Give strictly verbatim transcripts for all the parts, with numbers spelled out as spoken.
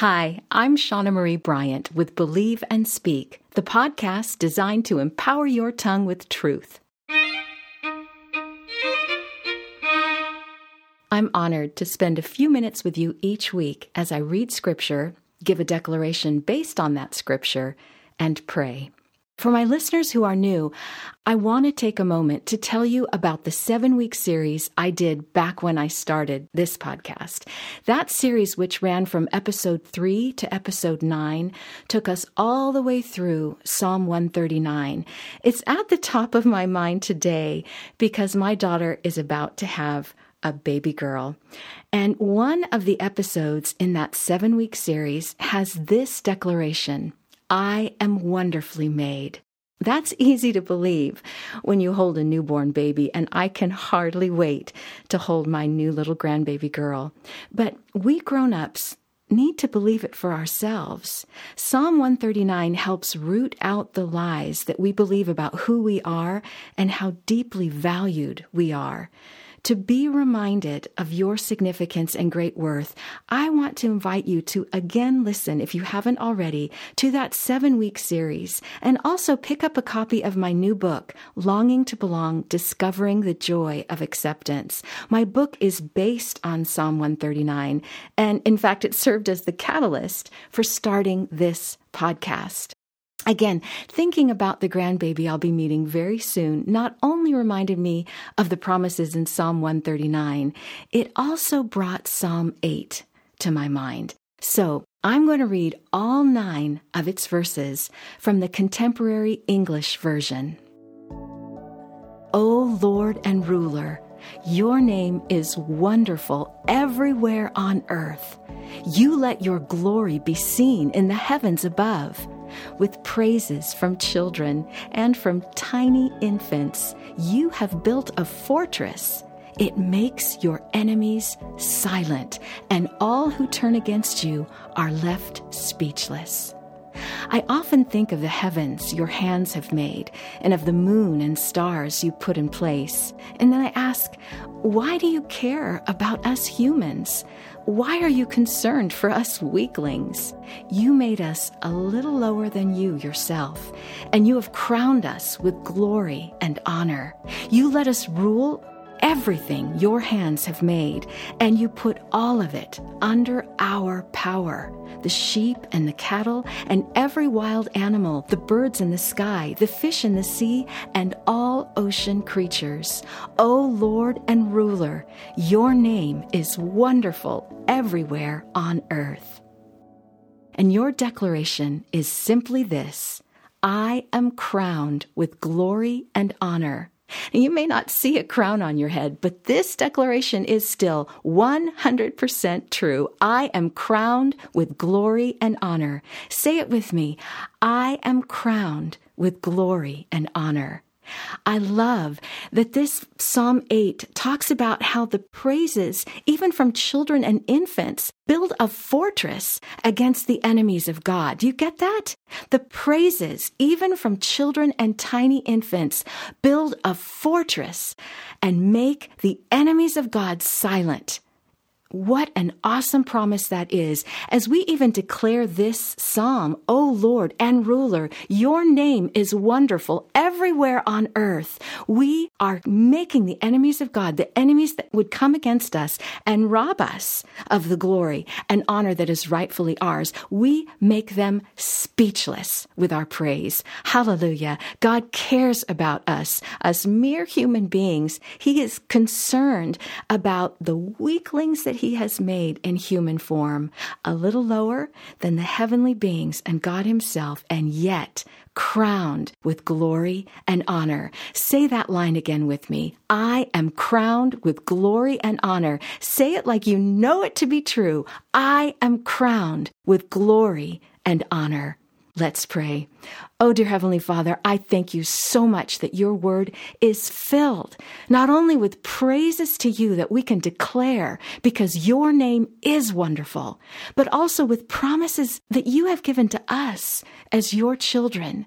Hi, I'm Shauna Marie Bryant with Believe and Speak, the podcast designed to empower your tongue with truth. I'm honored to spend a few minutes with you each week as I read Scripture, give a declaration based on that Scripture, and pray. For my listeners who are new, I want to take a moment to tell you about the seven-week series I did back when I started this podcast. That series, which ran from episode three to episode nine, took us all the way through Psalm one thirty-nine. It's at the top of my mind today because my daughter is about to have a baby girl. And one of the episodes in that seven-week series has this declaration: I am wonderfully made. That's easy to believe when you hold a newborn baby, and I can hardly wait to hold my new little grandbaby girl. But we grown-ups need to believe it for ourselves. Psalm one thirty-nine helps root out the lies that we believe about who we are and how deeply valued we are. To be reminded of your significance and great worth, I want to invite you to again listen, if you haven't already, to that seven-week series, and also pick up a copy of my new book, Longing to Belong, Discovering the Joy of Acceptance. My book is based on Psalm one thirty-nine, and in fact, it served as the catalyst for starting this podcast. Again, thinking about the grandbaby I'll be meeting very soon not only reminded me of the promises in Psalm one thirty-nine, it also brought Psalm eight to my mind. So I'm going to read all nine of its verses from the Contemporary English Version. O Lord and Ruler, your name is wonderful everywhere on earth. You let your glory be seen in the heavens above. With praises from children and from tiny infants, you have built a fortress. It makes your enemies silent, and all who turn against you are left speechless. I often think of the heavens your hands have made, and of the moon and stars you put in place. And then I ask, why do you care about us humans? Why are you concerned for us weaklings? You made us a little lower than you yourself, and you have crowned us with glory and honor. You let us rule everything your hands have made, and you put all of it under our power. The sheep and the cattle and every wild animal, the birds in the sky, the fish in the sea, and all ocean creatures. O Lord and Ruler, your name is wonderful everywhere on earth. And your declaration is simply this: I am crowned with glory and honor. You may not see a crown on your head, but this declaration is still one hundred percent true. I am crowned with glory and honor. Say it with me. I am crowned with glory and honor. I love that this Psalm eight talks about how the praises, even from children and infants, build a fortress against the enemies of God. Do you get that? The praises, even from children and tiny infants, build a fortress and make the enemies of God silent. What an awesome promise that is. As we even declare this psalm, O Lord and Ruler, your name is wonderful everywhere on earth. We are making the enemies of God, the enemies that would come against us and rob us of the glory and honor that is rightfully ours, we make them speechless with our praise. Hallelujah. God cares about us, us mere human beings. He is concerned about the weaklings that He has made in human form, a little lower than the heavenly beings and God Himself, and yet crowned with glory and honor. Say that line again with me. I am crowned with glory and honor. Say it like you know it to be true. I am crowned with glory and honor. Let's pray. Oh, dear Heavenly Father, I thank you so much that your word is filled not only with praises to you that we can declare because your name is wonderful, but also with promises that you have given to us as your children.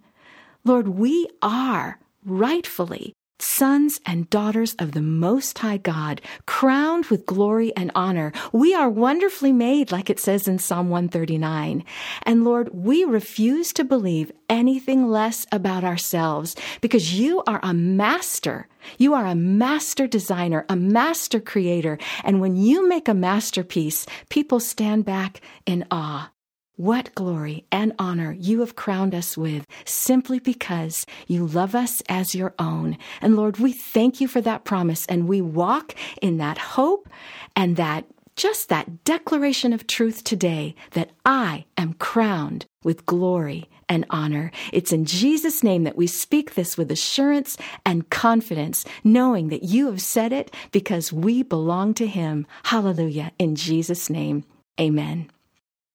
Lord, we are rightfully sons and daughters of the Most High God, crowned with glory and honor. We are wonderfully made, like it says in Psalm one thirty-nine. And Lord, we refuse to believe anything less about ourselves, because you are a master. You are a master designer, a master creator. And when you make a masterpiece, people stand back in awe. What glory and honor you have crowned us with, simply because you love us as your own. And Lord, we thank you for that promise, and we walk in that hope and that just that declaration of truth today, that I am crowned with glory and honor. It's in Jesus' name that we speak this with assurance and confidence, knowing that you have said it because we belong to him. Hallelujah. In Jesus' name, amen.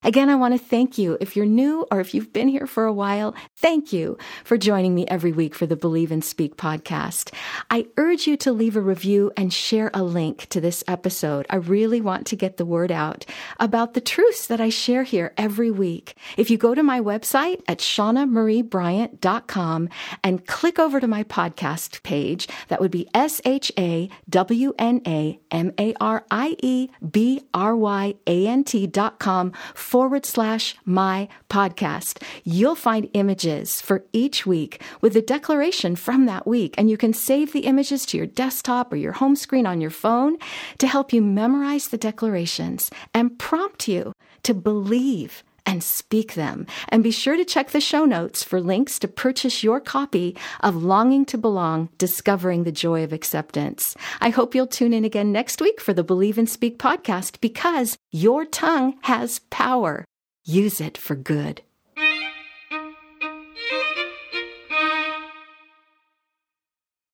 Again, I want to thank you. If you're new or if you've been here for a while, thank you for joining me every week for the Believe and Speak podcast. I urge you to leave a review and share a link to this episode. I really want to get the word out about the truths that I share here every week. If you go to my website at shauna marie bryant dot com and click over to my podcast page, that would be S H A W N A M A R I E B R Y A N T dot com forward slash my podcast. You'll find images for each week with the declaration from that week. And you can save the images to your desktop or your home screen on your phone to help you memorize the declarations and prompt you to believe and speak them. And be sure to check the show notes for links to purchase your copy of Longing to Belong, Discovering the Joy of Acceptance. I hope you'll tune in again next week for the Believe and Speak podcast, because your tongue has power. Use it for good.